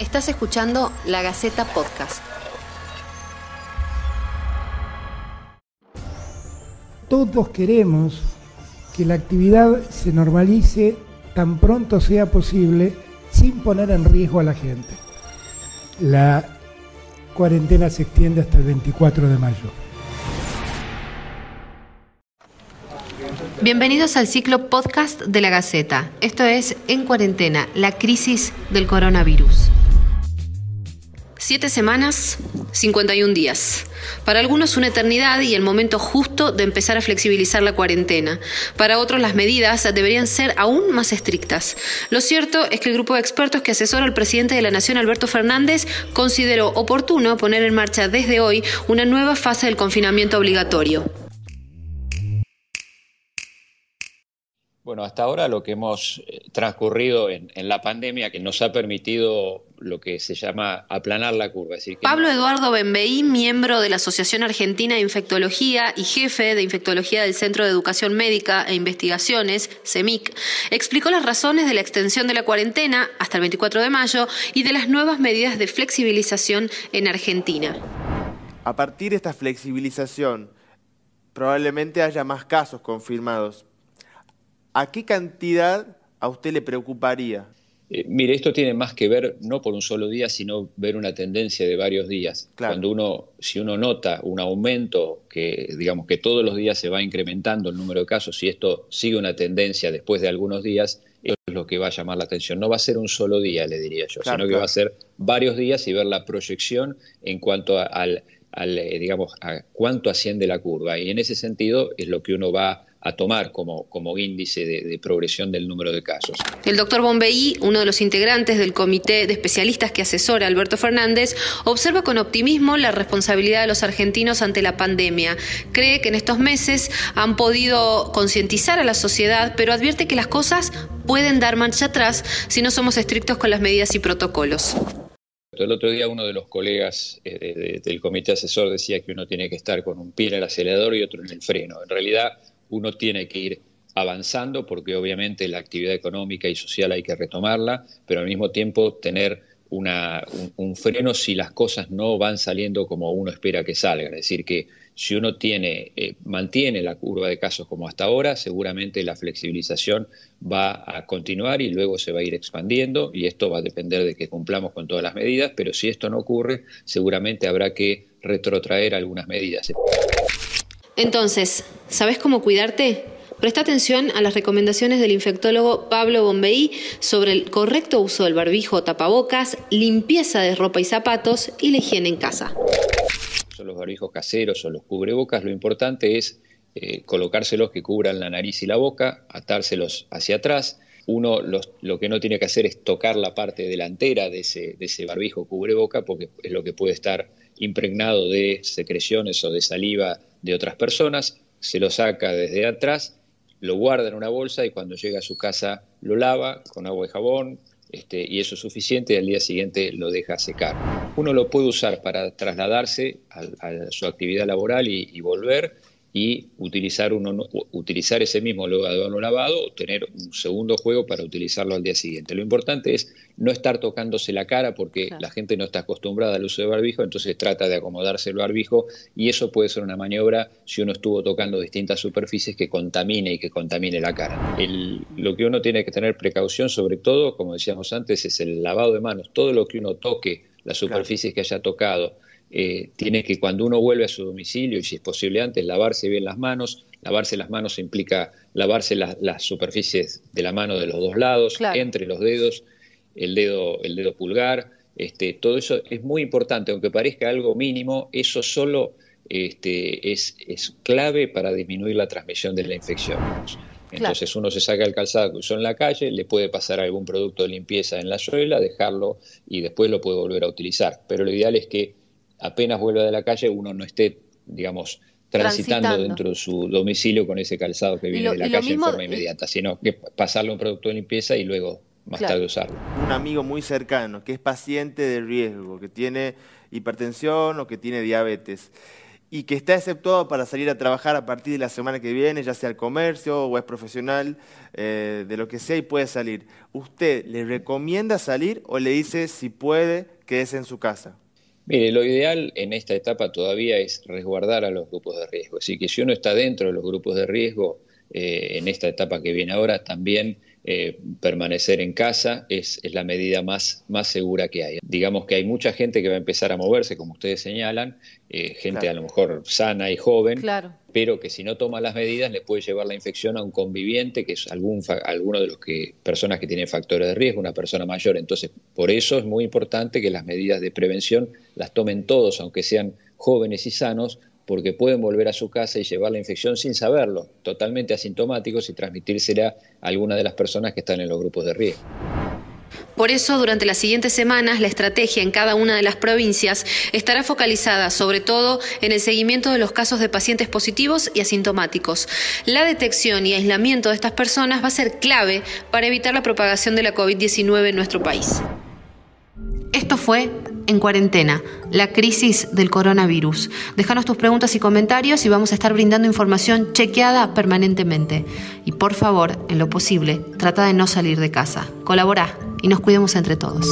Estás escuchando La Gaceta Podcast. Todos queremos que la actividad se normalice tan pronto sea posible sin poner en riesgo a la gente. La cuarentena se extiende hasta el 24 de mayo. Bienvenidos al ciclo podcast de La Gaceta. Esto es En Cuarentena, la crisis del coronavirus. 7 semanas, 51 días. Para algunos una eternidad y el momento justo de empezar a flexibilizar la cuarentena. Para otros las medidas deberían ser aún más estrictas. Lo cierto es que el grupo de expertos que asesora al presidente de la Nación, Alberto Fernández, consideró oportuno poner en marcha desde hoy una nueva fase del confinamiento obligatorio. Bueno, hasta ahora lo que hemos transcurrido en la pandemia que nos ha permitido lo que se llama aplanar la curva. Es decir, que Pablo Eduardo Bonvehí, miembro de la Asociación Argentina de Infectología y jefe de infectología del Centro de Educación Médica e Investigaciones, CEMIC, explicó las razones de la extensión de la cuarentena hasta el 24 de mayo y de las nuevas medidas de flexibilización en Argentina. A partir de esta flexibilización, probablemente haya más casos confirmados. ¿A qué cantidad a usted le preocuparía? Mire, esto tiene más que ver no por un solo día, sino ver una tendencia de varios días. Claro. Cuando si uno nota un aumento que todos los días se va incrementando el número de casos, si esto sigue una tendencia después de algunos días, eso es lo que va a llamar la atención. No va a ser un solo día, le diría yo, claro, sino que va a ser varios días y ver la proyección en cuanto a cuánto asciende la curva. Y en ese sentido es lo que uno va a tomar como índice de progresión del número de casos. El doctor Bonvehí, uno de los integrantes del Comité de Especialistas que asesora a Alberto Fernández, observa con optimismo la responsabilidad de los argentinos ante la pandemia. Cree que en estos meses han podido concientizar a la sociedad, pero advierte que las cosas pueden dar marcha atrás si no somos estrictos con las medidas y protocolos. El otro día uno de los colegas del comité asesor decía que uno tiene que estar con un pie en el acelerador y otro en el freno. En realidad, uno tiene que ir avanzando porque obviamente la actividad económica y social hay que retomarla, pero al mismo tiempo tener un freno si las cosas no van saliendo como uno espera que salgan. Es decir, que si uno mantiene la curva de casos como hasta ahora, seguramente la flexibilización va a continuar y luego se va a ir expandiendo y esto va a depender de que cumplamos con todas las medidas, pero si esto no ocurre, seguramente habrá que retrotraer algunas medidas. Entonces, ¿sabés cómo cuidarte? Presta atención a las recomendaciones del infectólogo Pablo Bonvehí sobre el correcto uso del barbijo o tapabocas, limpieza de ropa y zapatos y la higiene en casa. Son los barbijos caseros o los cubrebocas, lo importante es colocárselos que cubran la nariz y la boca, atárselos hacia atrás. Uno lo que no tiene que hacer es tocar la parte delantera de ese barbijo cubreboca porque es lo que puede estar impregnado de secreciones o de saliva de otras personas, se lo saca desde atrás, lo guarda en una bolsa y cuando llega a su casa lo lava con agua y jabón y eso es suficiente y al día siguiente lo deja secar. Uno lo puede usar para trasladarse a su actividad laboral y volver y utilizar ese mismo lo lavado o tener un segundo juego para utilizarlo al día siguiente. Lo importante es no estar tocándose la cara porque claro, la gente no está acostumbrada al uso de barbijo, entonces trata de acomodarse el barbijo y eso puede ser una maniobra si uno estuvo tocando distintas superficies que contamine la cara. Lo que uno tiene que tener precaución sobre todo, como decíamos antes, es el lavado de manos. Todo lo que uno toque, las superficies claro, que haya tocado, tiene que cuando uno vuelve a su domicilio y si es posible antes lavarse bien las manos. Lavarse las manos implica lavarse las superficies de la mano de los dos lados, claro, entre los dedos, el dedo pulgar, todo eso es muy importante, aunque parezca algo mínimo, eso solo es clave para disminuir la transmisión de la infección. Entonces claro, uno se saca el calzado que usó en la calle, le puede pasar algún producto de limpieza en la suela, dejarlo y después lo puede volver a utilizar, pero lo ideal es que apenas vuelva de la calle, uno no esté, transitando dentro de su domicilio con ese calzado que viene de la calle mismo, en forma inmediata, sino que pasarle un producto de limpieza y luego más claro, tarde usarlo. Un amigo muy cercano que es paciente de riesgo, que tiene hipertensión o que tiene diabetes y que está exceptuado para salir a trabajar a partir de la semana que viene, ya sea al comercio o es profesional, de lo que sea, y puede salir. ¿Usted le recomienda salir o le dice, si puede, quédese en su casa? Mire, lo ideal en esta etapa todavía es resguardar a los grupos de riesgo. Así que si uno está dentro de los grupos de riesgo, en esta etapa que viene ahora, también permanecer en casa es la medida más segura que hay. Digamos que hay mucha gente que va a empezar a moverse, como ustedes señalan, gente claro, a lo mejor sana y joven, claro, pero que si no toma las medidas le puede llevar la infección a un conviviente, que es alguno de los que personas que tienen factores de riesgo, una persona mayor. Entonces, por eso es muy importante que las medidas de prevención las tomen todos, aunque sean jóvenes y sanos, porque pueden volver a su casa y llevar la infección sin saberlo, totalmente asintomáticos, y transmitírsela a alguna de las personas que están en los grupos de riesgo. Por eso, durante las siguientes semanas, la estrategia en cada una de las provincias estará focalizada sobre todo en el seguimiento de los casos de pacientes positivos y asintomáticos. La detección y aislamiento de estas personas va a ser clave para evitar la propagación de la COVID-19 en nuestro país. Esto fue En Cuarentena, la crisis del coronavirus. Déjanos tus preguntas y comentarios y vamos a estar brindando información chequeada permanentemente. Y por favor, en lo posible, trata de no salir de casa. Colaborá y nos cuidemos entre todos.